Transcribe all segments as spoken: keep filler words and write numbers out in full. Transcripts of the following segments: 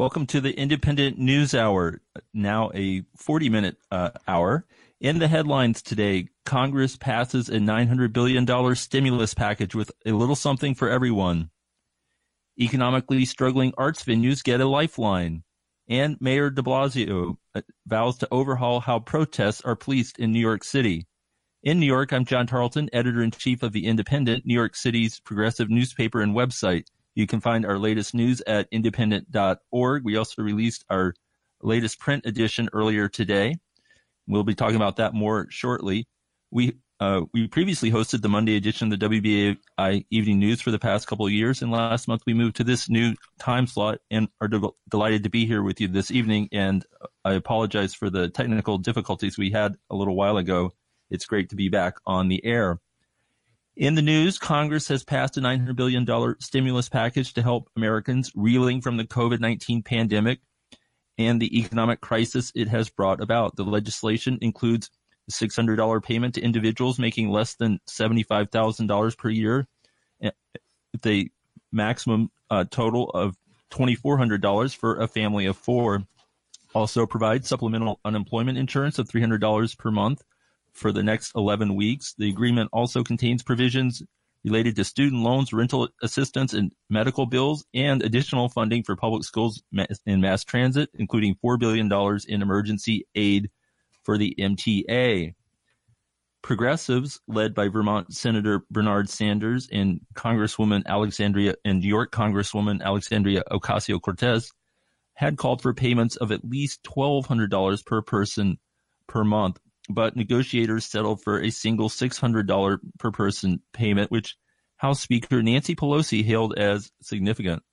Welcome to the Independent News Hour, now a forty-minute uh, hour. In the headlines today, Congress passes a nine hundred billion dollars stimulus package with a little something for everyone. Economically struggling arts venues get a lifeline. And Mayor de Blasio vows to overhaul how protests are policed in New York City. In New York, I'm John Tarleton, editor-in-chief of The Independent, New York City's progressive newspaper and website. You can find our latest news at independent dot org. We also released our latest print edition earlier today. We'll be talking about that more shortly. We uh, we previously hosted the Monday edition of the W B A I Evening News for the past couple of years, and last month we moved to this new time slot and are de- delighted to be here with you this evening. And I apologize for the technical difficulties we had a little while ago. It's great to be back on the air. In the news, Congress has passed a nine hundred billion dollars stimulus package to help Americans reeling from the covid nineteen pandemic and the economic crisis it has brought about. The legislation includes a six hundred dollars payment to individuals making less than seventy-five thousand dollars per year, the maximum uh, total of two thousand four hundred dollars for a family of four. Also provides supplemental unemployment insurance of three hundred dollars per month for the next eleven weeks. The agreement also contains provisions related to student loans, rental assistance, and medical bills, and additional funding for public schools and mass transit, including four billion dollars in emergency aid for the M T A. Progressives, led by Vermont Senator Bernard Sanders and Congresswoman Alexandria and New York Congresswoman Alexandria Ocasio-Cortez, had called for payments of at least twelve hundred dollars per person per month, but negotiators settled for a single six hundred dollars per person payment, which House Speaker Nancy Pelosi hailed as significant.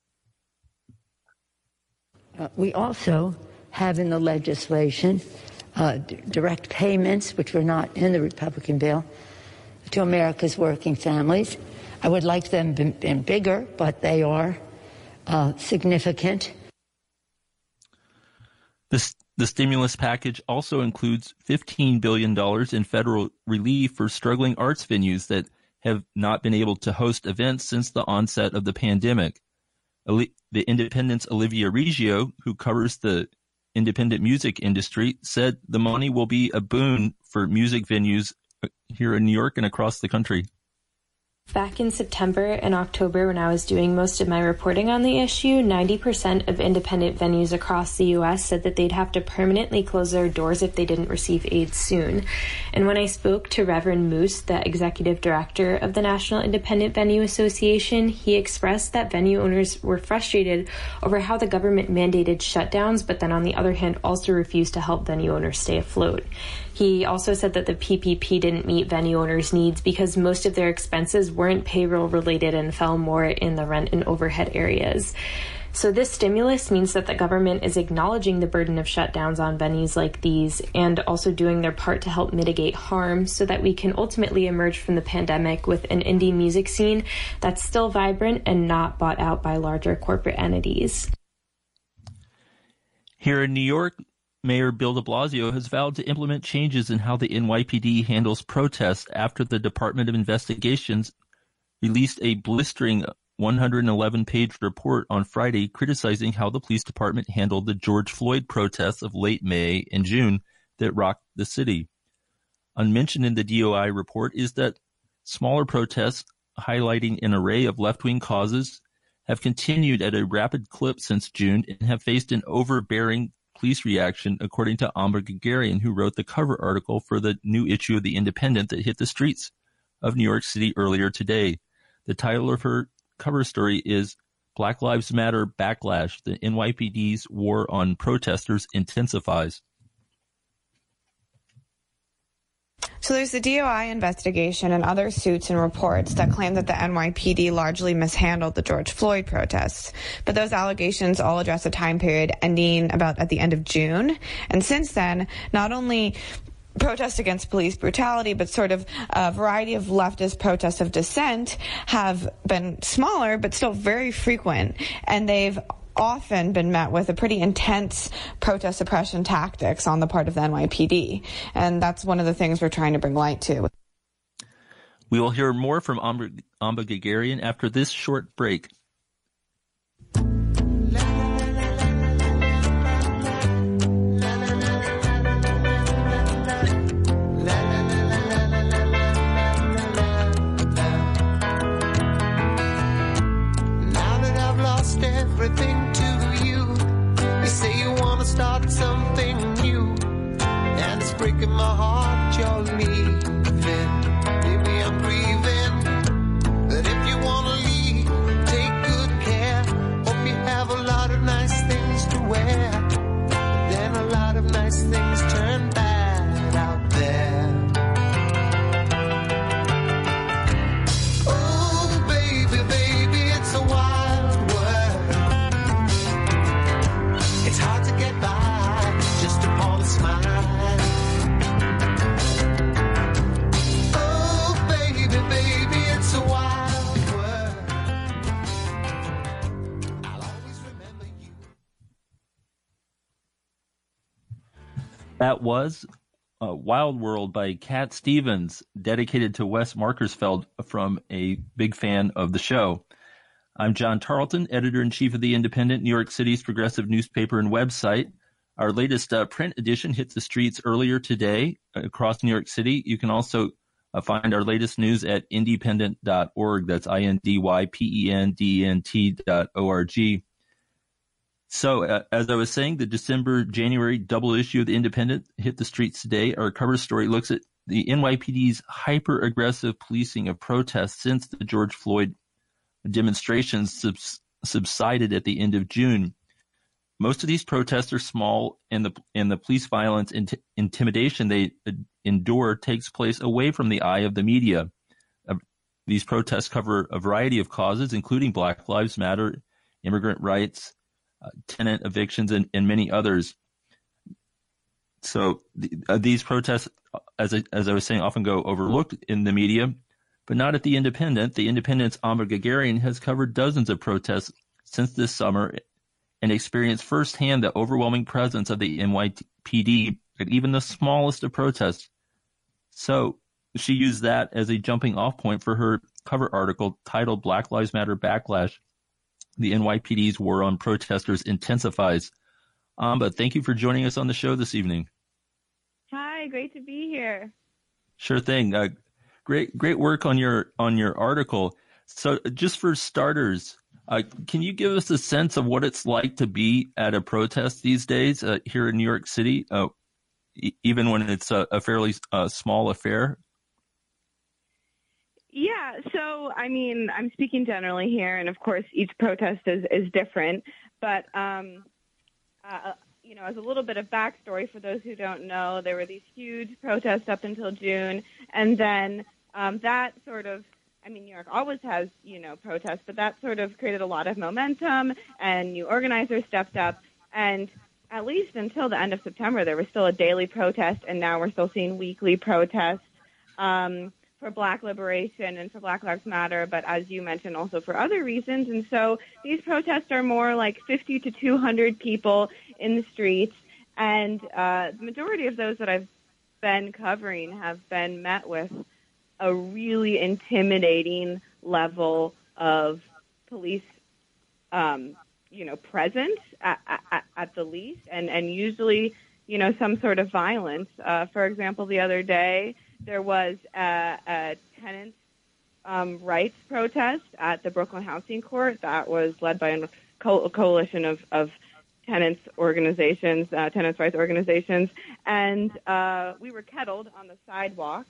Uh, we also have in the legislation uh, d- direct payments, which were not in the Republican bill, to America's working families. I would like them to be bigger, but they are uh, significant. This The stimulus package also includes fifteen billion dollars in federal relief for struggling arts venues that have not been able to host events since the onset of the pandemic. The Independent's Olivia Riccio, who covers the independent music industry, said the money will be a boon for music venues here in New York and across the country. Back in September and October, when I was doing most of my reporting on the issue, ninety percent of independent venues across the U S said that they'd have to permanently close their doors if they didn't receive aid soon. And when I spoke to Reverend Moose, the executive director of the National Independent Venue Association, he expressed that venue owners were frustrated over how the government mandated shutdowns, but then on the other hand also refused to help venue owners stay afloat. He also said that the P P P didn't meet venue owners' needs because most of their expenses weren't payroll related and fell more in the rent and overhead areas. So this stimulus means that the government is acknowledging the burden of shutdowns on venues like these and also doing their part to help mitigate harm so that we can ultimately emerge from the pandemic with an indie music scene that's still vibrant and not bought out by larger corporate entities. Here in New York, Mayor Bill de Blasio has vowed to implement changes in how the N Y P D handles protests after the Department of Investigations released a blistering one hundred eleven page report on Friday criticizing how the police department handled the George Floyd protests of late May and June that rocked the city. Unmentioned in the D O I report is that smaller protests highlighting an array of left-wing causes have continued at a rapid clip since June and have faced an overbearing police reaction, according to Amba Gagarian, who wrote the cover article for the new issue of The Independent that hit the streets of New York City earlier today. The title of her cover story is Black Lives Matter Backlash, the N Y P D's War on Protesters Intensifies. So there's the D O I investigation and other suits and reports that claim that the N Y P D largely mishandled the George Floyd protests. But those allegations all address a time period ending about at the end of June. And since then, not only protests against police brutality, but sort of a variety of leftist protests of dissent have been smaller, but still very frequent. And they've often been met with a pretty intense protest suppression tactics on the part of the N Y P D. And that's one of the things we're trying to bring light to. We will hear more from Amba, Amba Gagarian after this short break. La, la, la, la, la. everything to you. You say you want to start something new, and it's breaking my heart you're leaving. Maybe I'm grieving, but if you want to leave, take good care. Hope you have a lot of nice things to wear, but then a lot of nice things turn bad out there. That was uh, Wild World by Cat Stevens, dedicated to Wes Markersfeld from a big fan of the show. I'm John Tarleton, editor-in-chief of The Independent, New York City's progressive newspaper and website. Our latest uh, print edition hit the streets earlier today across New York City. You can also uh, find our latest news at independent dot org. That's I-N-D-Y-P-E-N-D-E-N-T dot O-R-G. So, uh, as I was saying, the December January double issue of The Independent hit the streets today. Our cover story looks at the N Y P D's hyper-aggressive policing of protests since the George Floyd demonstrations subs- subsided at the end of June. Most of these protests are small, and the and the police violence and int- intimidation they uh, endure takes place away from the eye of the media. Uh, these protests cover a variety of causes, including Black Lives Matter, immigrant rights, Uh, tenant evictions, and, and many others. So the, uh, these protests, as I, as I was saying, often go overlooked in the media, but not at The Independent. The Independent's Amba Gagarian has covered dozens of protests since this summer and experienced firsthand the overwhelming presence of the N Y P D at even the smallest of protests. So she used that as a jumping off point for her cover article titled Black Lives Matter Backlash: The N Y P D's War on Protesters Intensifies. Amba, thank you for joining us on the show this evening. Hi, great to be here. Sure thing. Uh, great, great work on your on your article. So, just for starters, uh, can you give us a sense of what it's like to be at a protest these days uh, here in New York City, uh, e- even when it's a, a fairly uh, small affair? Yeah, so, I mean, I'm speaking generally here, and of course each protest is, is different, but, um, uh, you know, as a little bit of backstory for those who don't know, there were these huge protests up until June, and then um, that sort of, I mean, New York always has, you know, protests, but that sort of created a lot of momentum, and new organizers stepped up, and at least until the end of September, there was still a daily protest, and now we're still seeing weekly protests, um, for Black liberation and for Black Lives Matter, but as you mentioned, also for other reasons. And so these protests are more like fifty to two hundred people in the streets, and uh, the majority of those that I've been covering have been met with a really intimidating level of police, um, you know, presence at, at, at the least, and, and usually, you know, some sort of violence. Uh, for example, the other day, there was a, a tenant um, rights protest at the Brooklyn Housing Court that was led by a, co- a coalition of, of tenants organizations, uh, tenants rights organizations, and uh, we were kettled on the sidewalk,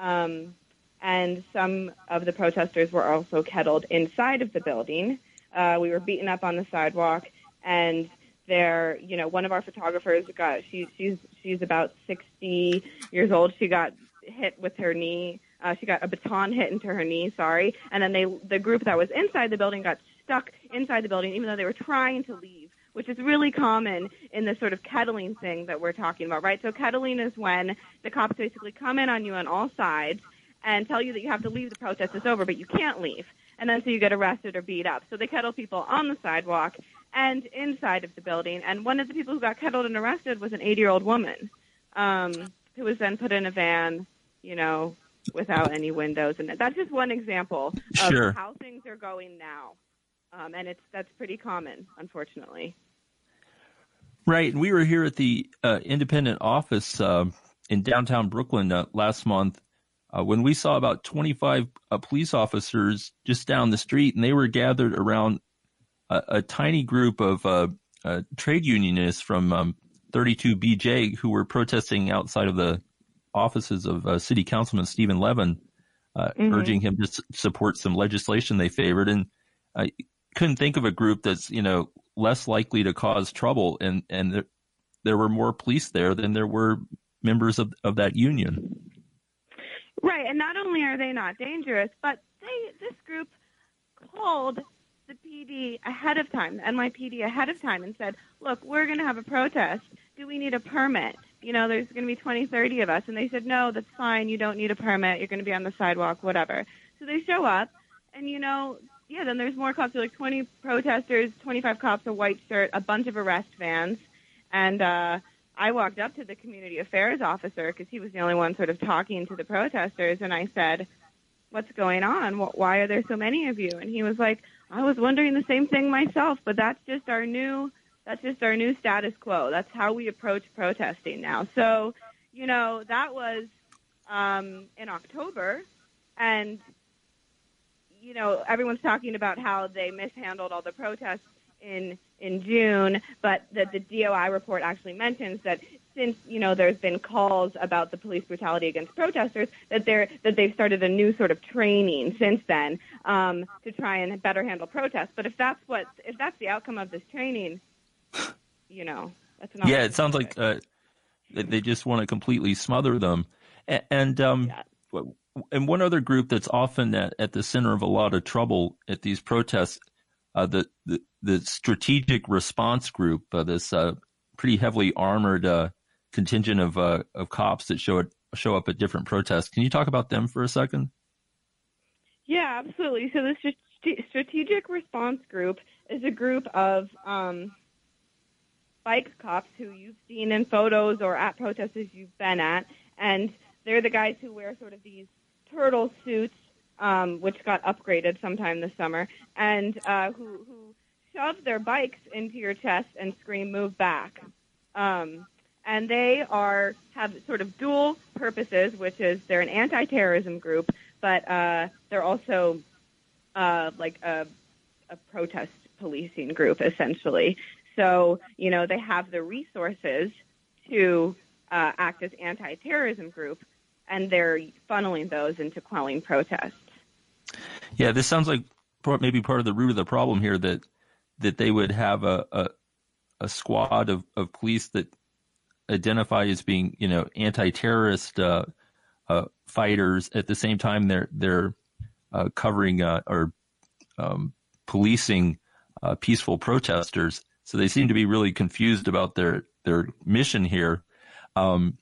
um, and some of the protesters were also kettled inside of the building. Uh, we were beaten up on the sidewalk, and there, you know, one of our photographers got she, she's she's about sixty years old. She got hit with her knee. Uh, she got a baton hit into her knee, sorry. And then they, the group that was inside the building got stuck inside the building, even though they were trying to leave, which is really common in this sort of kettling thing that we're talking about, right? So kettling is when the cops basically come in on you on all sides and tell you that you have to leave, the protest is over, but you can't leave. And then so you get arrested or beat up. So they kettle people on the sidewalk and inside of the building. And one of the people who got kettled and arrested was an eighty-year-old woman um, who was then put in a van, you know, without any windows. And that's just one example of sure. how things are going now. Um, and it's that's pretty common, unfortunately. Right. And we were here at the uh, Independent office uh, in downtown Brooklyn uh, last month uh, when we saw about twenty-five uh, police officers just down the street, and they were gathered around a, a tiny group of uh, uh, trade unionists from um, thirty-two B J who were protesting outside of the offices of uh, City Councilman Stephen Levin, uh, mm-hmm. urging him to s- support some legislation they favored. And I couldn't think of a group that's, you know, less likely to cause trouble. And, and there, there were more police there than there were members of, of that union. Right. And not only are they not dangerous, but they, this group called the P D ahead of time, the N Y P D ahead of time, and said, look, we're going to have a protest. Do we need a permit? You know, there's going to be twenty, thirty of us. And they said, no, that's fine. You don't need a permit. You're going to be on the sidewalk, whatever. So they show up and, you know, yeah, then there's more cops. There's like twenty protesters, twenty-five cops, a white shirt, a bunch of arrest vans. And uh, I walked up to the community affairs officer because he was the only one sort of talking to the protesters. And I said, what's going on? Why are there so many of you? And he was like, I was wondering the same thing myself, but that's just our new that's just our new status quo. That's how we approach protesting now. So, you know, that was um, in October. And, you know, everyone's talking about how they mishandled all the protests in in June, but that the D O I report actually mentions that since, you know, there's been calls about the police brutality against protesters, that they're that they've started a new sort of training since then um, to try and better handle protests. But if that's what if that's the outcome of this training, you know, that's not. Yeah, it sounds like uh, they just want to completely smother them. And and, um, yeah. and one other group that's often at, at the center of a lot of trouble at these protests. Uh, the, the the strategic response group, uh, this uh, pretty heavily armored uh, contingent of uh, of cops that show it, show up at different protests. Can you talk about them for a second? Yeah, absolutely. So the strat- strategic response group is a group of um, bike cops who you've seen in photos or at protests you've been at, and they're the guys who wear sort of these turtle suits. Um, which got upgraded sometime this summer, and uh, who, who shove their bikes into your chest and scream, move back. Um, and they are have sort of dual purposes, which is they're an anti-terrorism group, but uh, they're also uh, like a, a protest policing group, essentially. So, you know, they have the resources to uh, act as anti-terrorism group, and they're funneling those into quelling protests. Yeah, this sounds like maybe part of the root of the problem here, that that they would have a a, a squad of, of police that identify as being, you know, anti-terrorist uh, uh, fighters. At the same time, they're they're uh, covering uh, or um, policing uh, peaceful protesters. So they seem to be really confused about their their mission here. Um,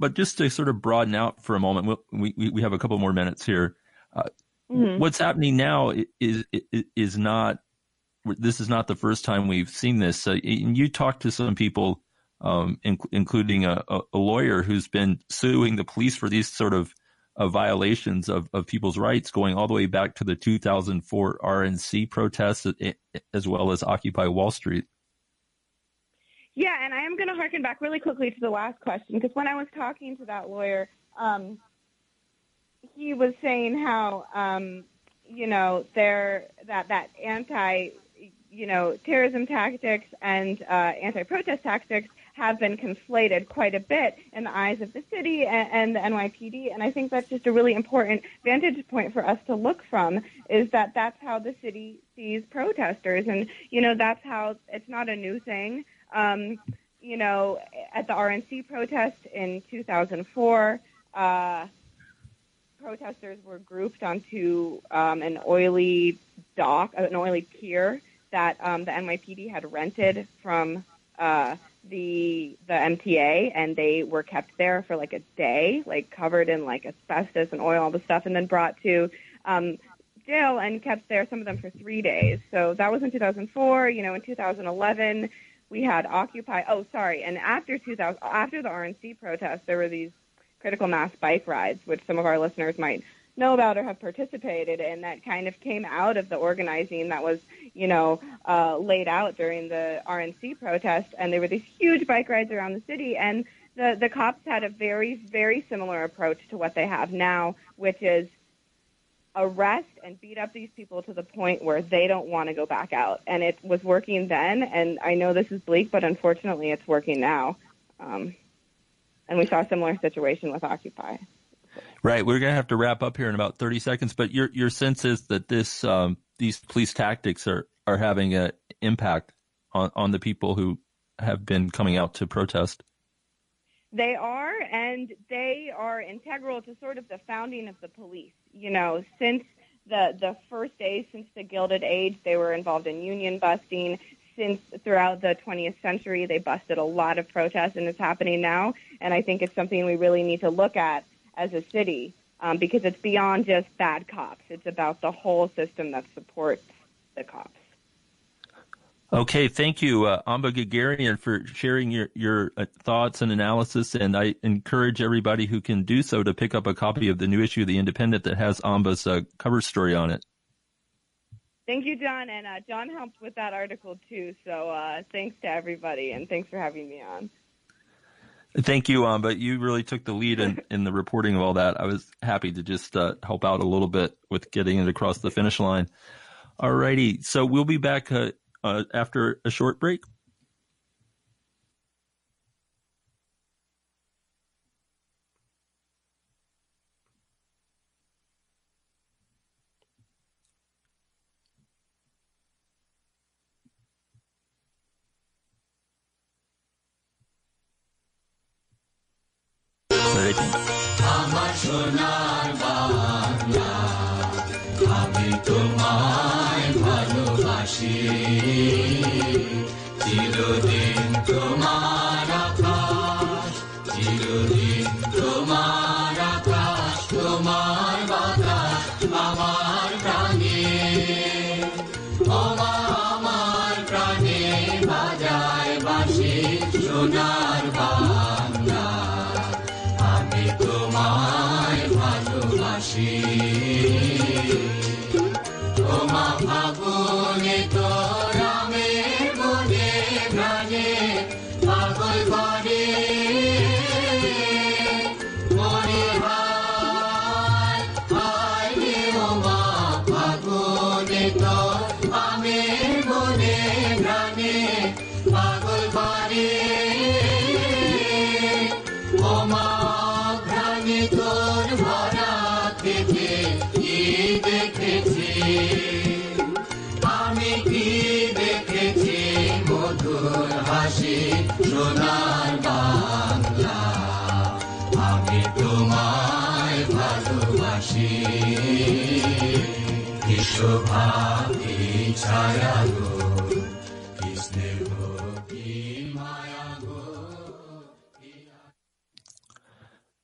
but just to sort of broaden out for a moment, we we, we have a couple more minutes here. Uh, Mm-hmm. What's happening now is, is is not. This is not the first time we've seen this. Uh, you talked to some people, um, in, including a, a lawyer who's been suing the police for these sort of uh, violations of, of people's rights, going all the way back to the two thousand four R N C protests, as well as Occupy Wall Street. Yeah, and I am going to harken back really quickly to the last question, because when I was talking to that lawyer. Um, He was saying how, um, you know, there that that anti, you know, terrorism tactics and uh, anti-protest tactics have been conflated quite a bit in the eyes of the city and, and the N Y P D. And I think that's just a really important vantage point for us to look from, is that that's how the city sees protesters. And, you know, that's how it's not a new thing. Um, you know, at the R N C protest in two thousand four, uh protesters were grouped onto um, an oily dock, an oily pier that um, the N Y P D had rented from uh, the the M T A, and they were kept there for like a day, like covered in like asbestos and oil, all the stuff, and then brought to um, jail and kept there, some of them for three days. So that was in two thousand four. You know, in two thousand eleven, we had Occupy. Oh, sorry. And after two thousand, after the R N C protests, there were these critical mass bike rides, which some of our listeners might know about or have participated in, that kind of came out of the organizing that was, you know, uh, laid out during the R N C protest. And there were these huge bike rides around the city. And the, the cops had a very, very similar approach to what they have now, which is arrest and beat up these people to the point where they don't want to go back out. And it was working then, and I know this is bleak, but unfortunately it's working now. Um, and we saw a similar situation with Occupy. Right. We're going to have to wrap up here in about thirty seconds, but your your sense is that this um, these police tactics are, are having an impact on, on the people who have been coming out to protest. They are, and they are integral to sort of the founding of the police. You know, since the, the first days, since the Gilded Age, they were involved in union busting. Since throughout the twentieth century, they busted a lot of protests, and it's happening now. And I think it's something we really need to look at as a city, um, because it's beyond just bad cops. It's about the whole system that supports the cops. Okay, thank you, uh, Amba Gagarian, for sharing your, your uh, thoughts and analysis, and I encourage everybody who can do so to pick up a copy of the new issue of The Independent that has Amba's uh, cover story on it. Thank you, John, and uh, John helped with that article too, so uh, thanks to everybody, and thanks for having me on. Thank you, Amba. You really took the lead in, in the reporting of all that. I was happy to just uh, help out a little bit with getting it across the finish line. All righty, so we'll be back uh, Uh, after a short break.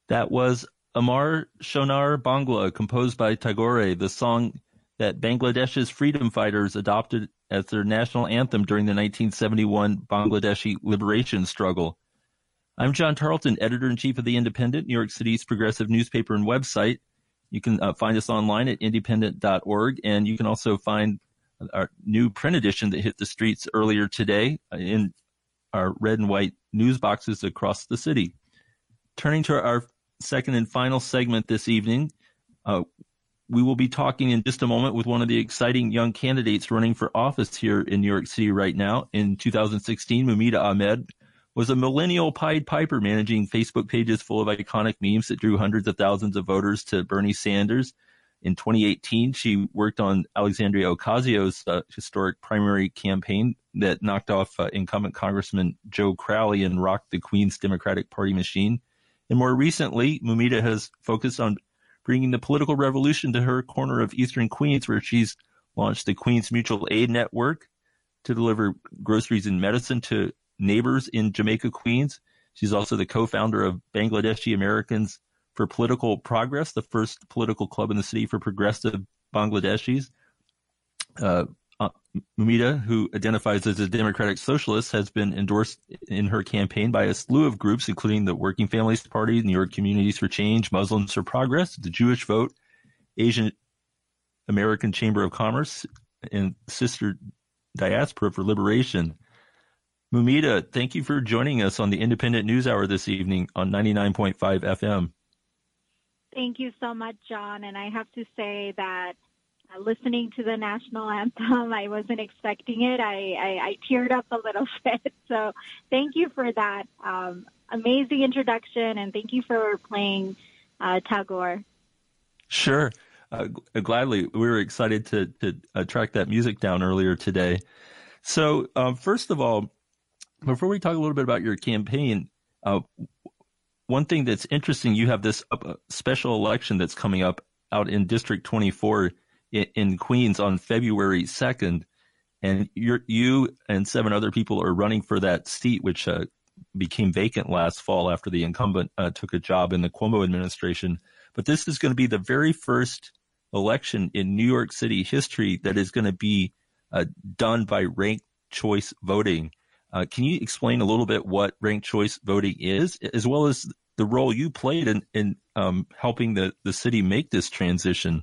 That was Amar Shonar Bangla, composed by Tagore, the song that Bangladesh's freedom fighters adopted as their national anthem during the nineteen seventy-one Bangladeshi liberation struggle. I'm John Tarleton, editor-in-chief of The Independent, New York City's progressive newspaper and website. You can uh, find us online at independent dot org, and you can also find our new print edition that hit the streets earlier today in our red and white news boxes across the city. Turning to our second and final segment this evening, uh, we will be talking in just a moment with one of the exciting young candidates running for office here in New York City right now. In two thousand sixteen, Moumita Ahmed was a millennial Pied Piper managing Facebook pages full of iconic memes that drew hundreds of thousands of voters to Bernie Sanders. In twenty eighteen, she worked on Alexandria Ocasio's uh, historic primary campaign that knocked off uh, incumbent Congressman Joe Crowley and rocked the Queens Democratic Party machine. And more recently, Moumita has focused on bringing the political revolution to her corner of Eastern Queens, where she's launched the Queens Mutual Aid Network to deliver groceries and medicine to neighbors in Jamaica, Queens. She's also the co-founder of Bangladeshi Americans for Political Progress, the first political club in the city for progressive Bangladeshis. Uh, Moumita, who identifies as a democratic socialist, has been endorsed in her campaign by a slew of groups, including the Working Families Party, New York Communities for Change, Muslims for Progress, the Jewish Vote, Asian American Chamber of Commerce, and Sister Diaspora for Liberation. Moumita, thank you for joining us on the Independent News Hour this evening on ninety-nine point five F M. Thank you so much, John. And I have to say that uh, listening to the national anthem, I wasn't expecting it. I, I, I teared up a little bit. So thank you for that um, amazing introduction, and thank you for playing uh, Tagore. Sure. Uh, gladly. We were excited to, to uh, track that music down earlier today. So um, first of all, before we talk a little bit about your campaign, uh, one thing that's interesting, you have this up, uh, special election that's coming up out in District twenty-four in, in Queens on February second, and you're, you and seven other people are running for that seat, which uh, became vacant last fall after the incumbent uh, took a job in the Cuomo administration. But this is going to be the very first election in New York City history that is going to be uh, done by ranked choice voting. Uh, can you explain a little bit what ranked choice voting is, as well as the role you played in, in um, helping the, the city make this transition?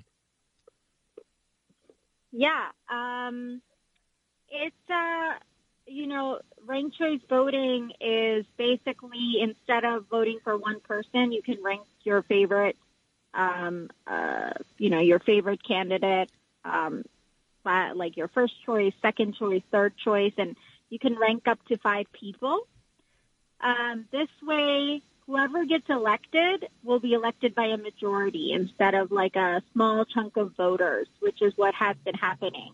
Yeah. Um, it's, uh, you know, ranked choice voting is basically, instead of voting for one person, you can rank your favorite Um, uh, you know, your favorite candidate, um, like your first choice, second choice, third choice, and you can rank up to five people. Um, this way, whoever gets elected will be elected by a majority instead of like a small chunk of voters, which is what has been happening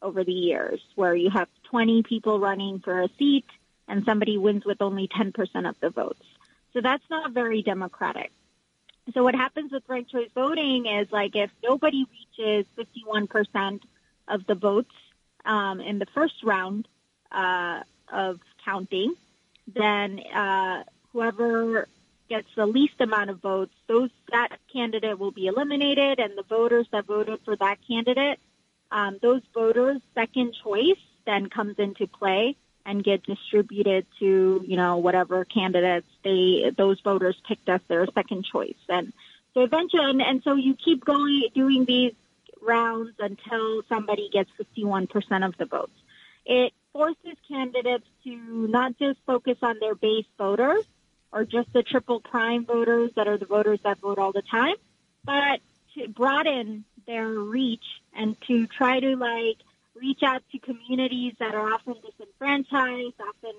over the years, where you have twenty people running for a seat and somebody wins with only ten percent of the votes. So that's not very democratic. So what happens with ranked choice voting is, like, if nobody reaches fifty-one percent of the votes um, in the first round uh, of counting, then uh, whoever gets the least amount of votes, those that candidate will be eliminated, and the voters that voted for that candidate, um, those voters' second choice then comes into play and get distributed to, you know, whatever candidates they, those voters picked as their second choice. And so eventually, and, and so you keep going, doing these rounds until somebody gets fifty-one percent of the votes. It forces candidates to not just focus on their base voters or just the triple prime voters that are the voters that vote all the time, but to broaden their reach and to try to, like, reach out to communities that are often disenfranchised, often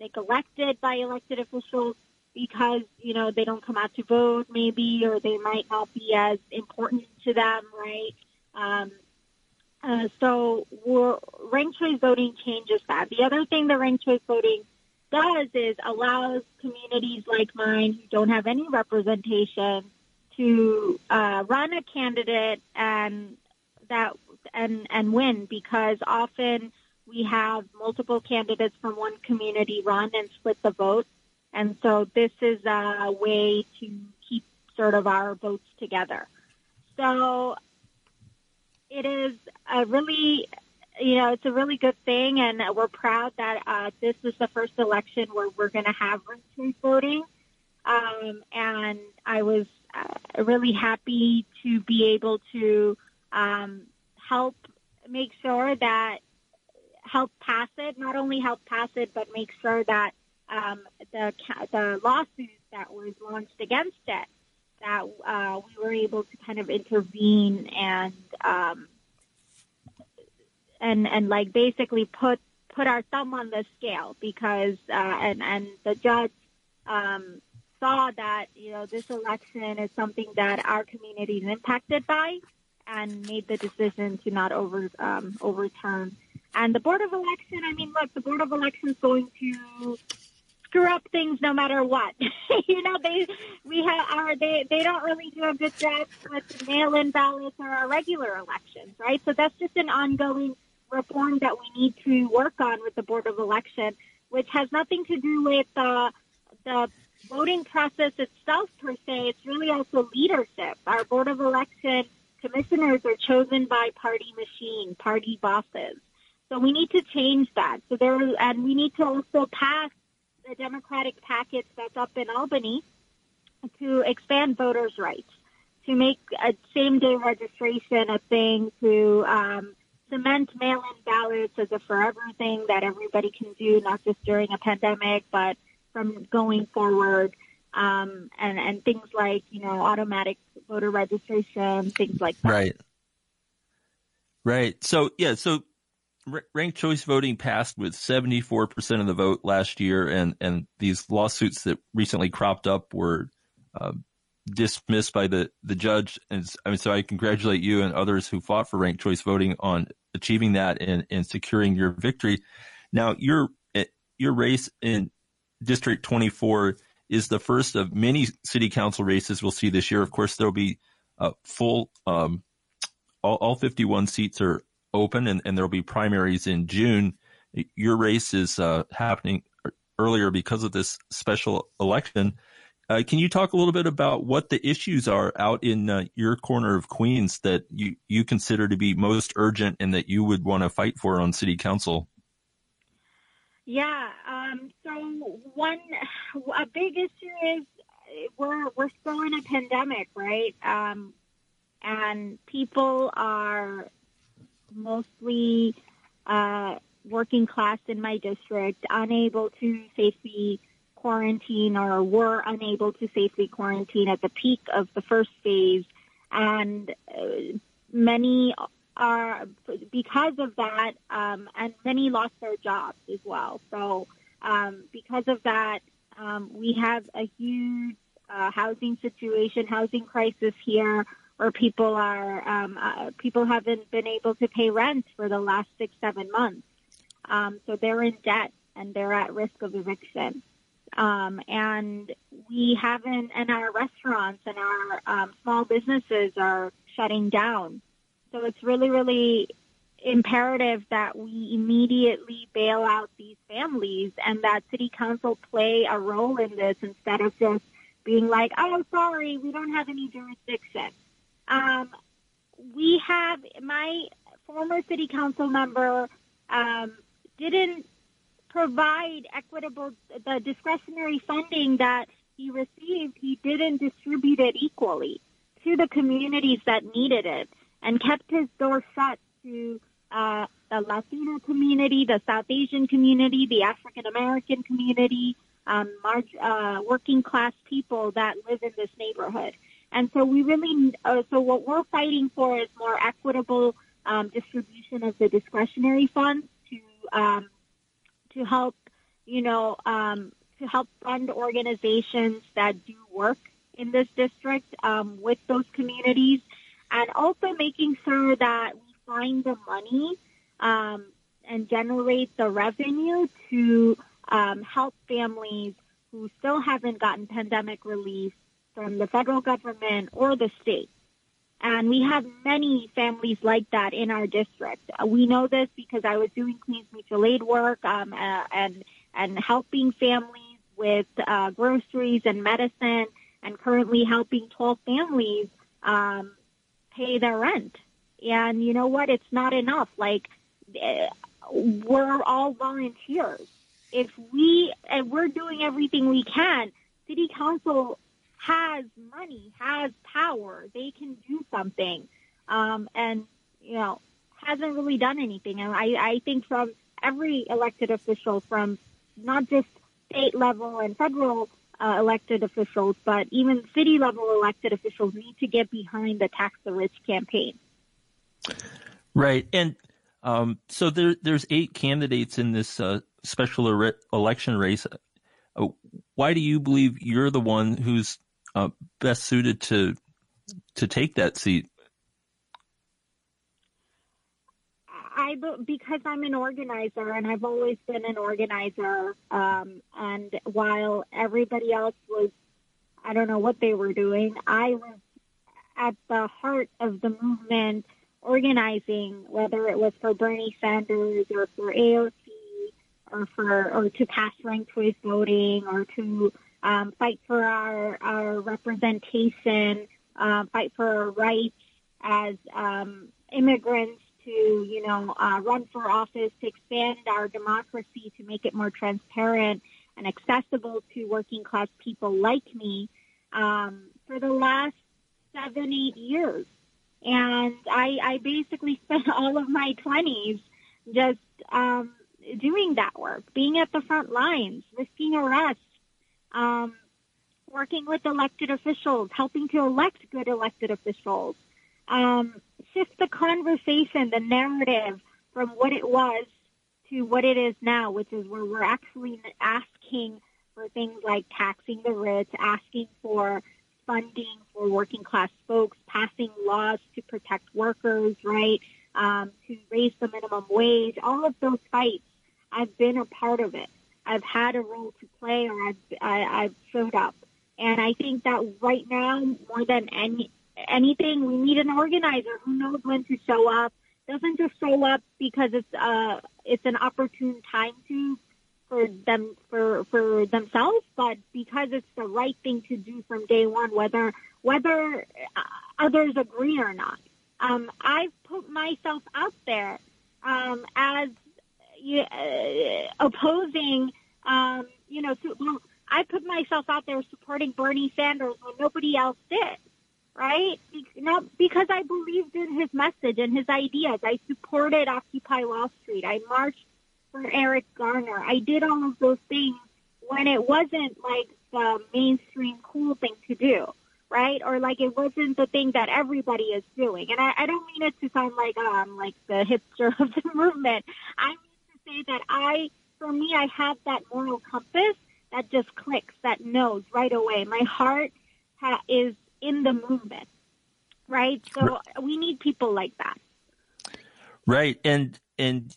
neglected by elected officials because, you know, they don't come out to vote maybe, or they might not be as important to them, right? Um, uh, so we're, ranked choice voting changes that. The other thing that ranked choice voting does is allows communities like mine who don't have any representation to uh, run a candidate and that And, and win, because often we have multiple candidates from one community run and split the vote. And so this is a way to keep sort of our votes together. So it is a really, you know, it's a really good thing. And we're proud that uh, this is the first election where we're going to have ranked choice voting. Um, and I was uh, really happy to be able to um help make sure that, help pass it, not only help pass it, but make sure that um, the the lawsuit that was launched against it, that uh, we were able to kind of intervene and um, and and like basically put put our thumb on the scale, because uh, and and the judge um, saw that, you know, this election is something that our community is impacted by, and made the decision to not over um, overturn. And the Board of Election, I mean, look, the Board of Election is going to screw up things no matter what. You know, they we have our they they don't really do a good job with the mail-in ballots or our regular elections, right? So that's just an ongoing reform that we need to work on with the Board of Election, which has nothing to do with the the voting process itself per se. It's really also leadership. Our Board of Election commissioners are chosen by party machine, party bosses. So we need to change that. So there, and we need to also pass the Democratic package that's up in Albany to expand voters' rights, to make a same-day registration a thing, to um, cement mail-in ballots as a forever thing that everybody can do, not just during a pandemic, but from going forward, um, and, and things like, you know, automatic voter registration, things like that. Right. Right. So, yeah, so ranked choice voting passed with seventy-four percent of the vote last year, and, and these lawsuits that recently cropped up were uh, dismissed by the, the judge. And I mean, so I congratulate you and others who fought for ranked choice voting on achieving that and, and securing your victory. Now, your your race in District twenty-four is the first of many city council races we'll see this year. Of course, there'll be a full um, All, all fifty-one seats are open, and, and there will be primaries in June. Your race is uh, happening earlier because of this special election. Uh, can you talk a little bit about what the issues are out in uh, your corner of Queens that you, you consider to be most urgent and that you would want to fight for on city council? Yeah. Um, so one a big issue is we're we're still in a pandemic, right? Um, And people are mostly uh, working class in my district, unable to safely quarantine or were unable to safely quarantine at the peak of the first phase. And uh, many are, because of that, um, and many lost their jobs as well. So um, because of that, um, we have a huge uh, housing situation, housing crisis here, where people are um, uh, people haven't been able to pay rent for the last six, seven months. Um, so they're in debt and they're at risk of eviction. Um, and we haven't, and our restaurants and our um, small businesses are shutting down. So it's really, really imperative that we immediately bail out these families and that city council play a role in this instead of just being like, oh, sorry, we don't have any jurisdiction. Um, we have, my former city council member um, didn't provide equitable, the discretionary funding that he received, he didn't distribute it equally to the communities that needed it and kept his door shut to uh, the Latino community, the South Asian community, the African American community, um, large, uh, working class people that live in this neighborhood. And so we really, uh, so what we're fighting for is more equitable um, distribution of the discretionary funds to um, to help, you know, um, to help fund organizations that do work in this district um, with those communities, and also making sure that we find the money um, and generate the revenue to um, help families who still haven't gotten pandemic relief from the federal government or the state. And we have many families like that in our district. We know this because I was doing Queens Mutual Aid work um, uh, and and helping families with uh, groceries and medicine, and currently helping twelve families um, pay their rent. And you know what? It's not enough. Like, we're all volunteers. If we, and we're doing everything we can, city council has money, has power. They can do something, um, and you know hasn't really done anything. And I, I think from every elected official, from not just state level and federal uh, elected officials, but even city level elected officials need to get behind the Tax the Rich campaign. Right, and um, so there, there's eight candidates in this uh, special re- election race. Uh, why do you believe you're the one who's Uh, best suited to to take that seat? I because I'm an organizer, and I've always been an organizer. Um, and while everybody else was, I don't know what they were doing, I was at the heart of the movement, organizing, whether it was for Bernie Sanders or for A O C or for or to pass ranked choice voting or to Um, fight for our, our representation, uh, fight for our rights as um, immigrants to, you know, uh, run for office, to expand our democracy, to make it more transparent and accessible to working class people like me um, for the last seven, eight years. And I, I basically spent all of my twenties just um, doing that work, being at the front lines, risking arrest, Um, working with elected officials, helping to elect good elected officials, um, shift the conversation, the narrative from what it was to what it is now, which is where we're actually asking for things like taxing the rich, asking for funding for working class folks, passing laws to protect workers, right, um, to raise the minimum wage. All of those fights, I've been a part of it. I've had a role to play, or I've, I, I've showed up. And I think that right now, more than any anything, we need an organizer who knows when to show up, doesn't just show up because it's uh it's an opportune time to for them for for themselves, but because it's the right thing to do from day one, whether whether others agree or not. Um, I've put myself out there um, as uh, opposing, um, you know, to, I put myself out there supporting Bernie Sanders when nobody else did, right? Not because I believed in his message and his ideas. I supported Occupy Wall Street. I marched for Eric Garner. I did all of those things when it wasn't like the mainstream cool thing to do, right? Or like it wasn't the thing that everybody is doing. And I, I don't mean it to sound like oh, I'm like the hipster of the movement. I mean to say that I, for me, I have that moral compass that just clicks, that knows right away. My heart ha- is in the movement, right? So we need people like that. Right. And, and,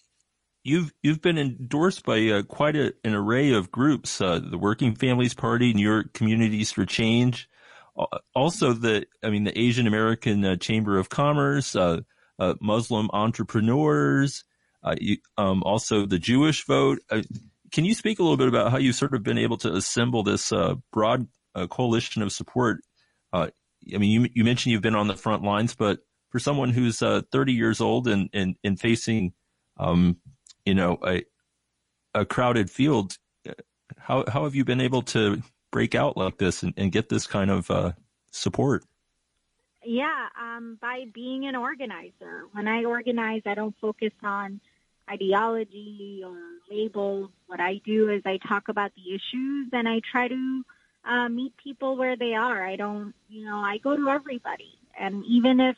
You've you've been endorsed by uh, quite a, an array of groups, uh, the Working Families Party, New York Communities for Change, uh, also the I mean the Asian American uh, Chamber of Commerce, uh, uh, Muslim entrepreneurs, uh, you, um, also the Jewish Vote. Uh, can you speak a little bit about how you've sort of been able to assemble this uh, broad uh, coalition of support? Uh, I mean, you you mentioned you've been on the front lines, but for someone who's uh, thirty years old and and, and facing um, you know, a, a crowded field, how how have you been able to break out like this and, and get this kind of uh, support? Yeah, um, by being an organizer. When I organize, I don't focus on ideology or labels. What I do is I talk about the issues and I try to uh, meet people where they are. I don't, you know, I go to everybody. And even if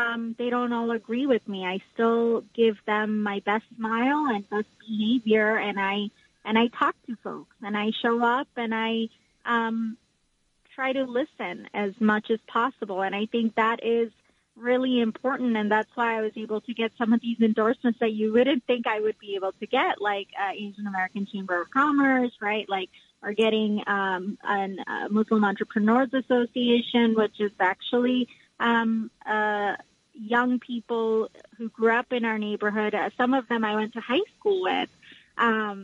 Um, they don't all agree with me, I still give them my best smile and best behavior, and I and I talk to folks, and I show up, and I um, try to listen as much as possible. And I think that is really important, and that's why I was able to get some of these endorsements that you wouldn't think I would be able to get, like uh, Asian American Chamber of Commerce, right? Like, or getting um, an uh, Muslim Entrepreneurs Association, which is actually Um, uh, young people who grew up in our neighborhood. Uh, some of them I went to high school with, um,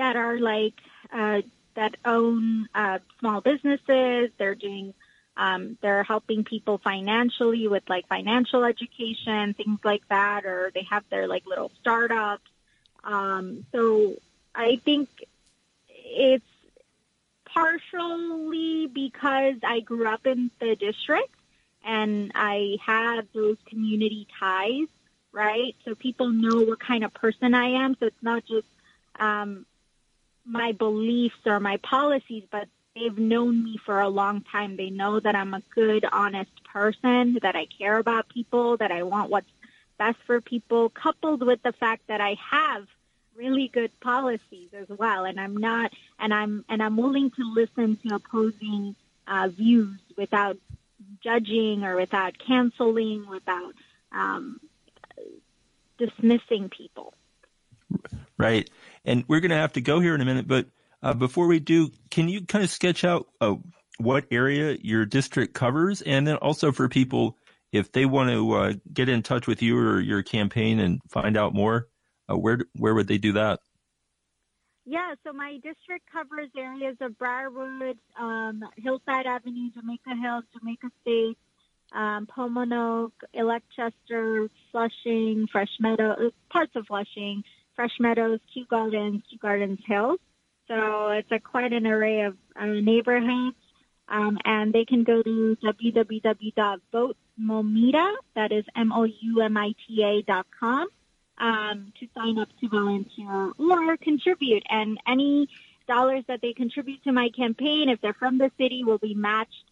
that are like, uh, that own, uh, small businesses. They're doing, um, they're helping people financially with like financial education, things like that, or they have their like little startups. Um, so I think it's partially because I grew up in the district, and I have those community ties, right? So people know what kind of person I am. So it's not just um, my beliefs or my policies, but they've known me for a long time. They know that I'm a good, honest person, that I care about people, that I want what's best for people, coupled with the fact that I have really good policies as well. And I'm not, and I'm, and I'm willing to listen to opposing uh, views without judging or without canceling, without um, dismissing people. Right. And we're going to have to go here in a minute, but uh, before we do, can you kind of sketch out uh, what area your district covers? And then also for people, if they want to uh, get in touch with you or your campaign and find out more, uh, where where would they do that? Yeah, so my district covers areas of Briarwood, um, Hillside Avenue, Jamaica Hills, Jamaica State, um, Pomona, Electchester, Flushing, Fresh Meadows, parts of Flushing, Fresh Meadows, Kew Gardens, Kew Gardens Hills. So it's a quite an array of uh, neighborhoods, um, and they can go to w w w dot vote moumita, that is M O U M I T A dot com. Um, to sign up to volunteer or contribute. And any dollars that they contribute to my campaign, if they're from the city, will be matched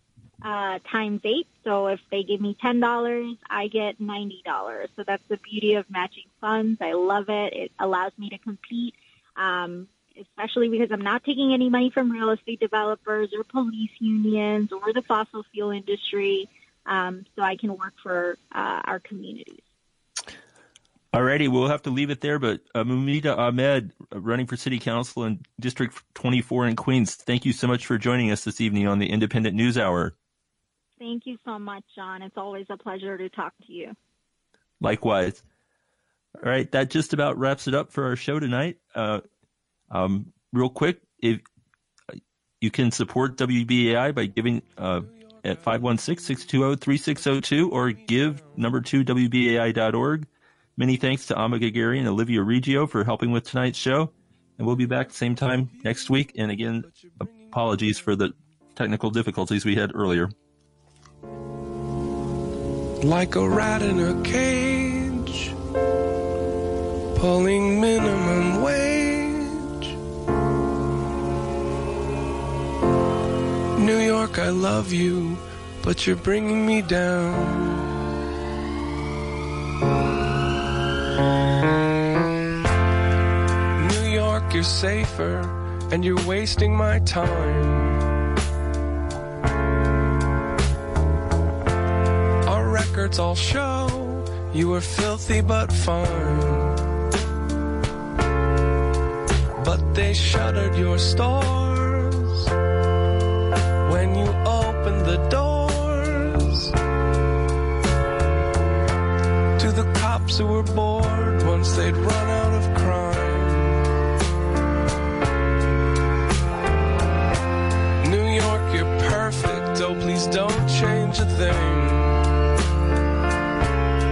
uh, times eight. So if they give me ten dollars, I get ninety dollars. So that's the beauty of matching funds. I love it. It allows me to compete, um, especially because I'm not taking any money from real estate developers or police unions or the fossil fuel industry. Um, so I can work for uh, our communities. Alrighty, we'll have to leave it there, but uh, Moumita Ahmed, running for City Council in District twenty-four in Queens, thank you so much for joining us this evening on the Independent News Hour. Thank you so much, John. It's always a pleasure to talk to you. Likewise. All right, that just about wraps it up for our show tonight. Uh, um, real quick, if you can support W B A I by giving uh, at five one six, six two zero, three six zero two or give number two W B A I dot org. Many thanks to Amba Gagarian and Olivia Riccio for helping with tonight's show. And we'll be back same time next week. And again, apologies for the technical difficulties we had earlier. Like a rat in a cage, pulling minimum wage. New York, I love you, but you're bringing me down. New York, you're safer, and you're wasting my time. Our records all show you were filthy but fine. But they shuttered your stores when you opened the doors to the cops who were bored once they'd run out of crime. New York, you're perfect, oh please don't change a thing.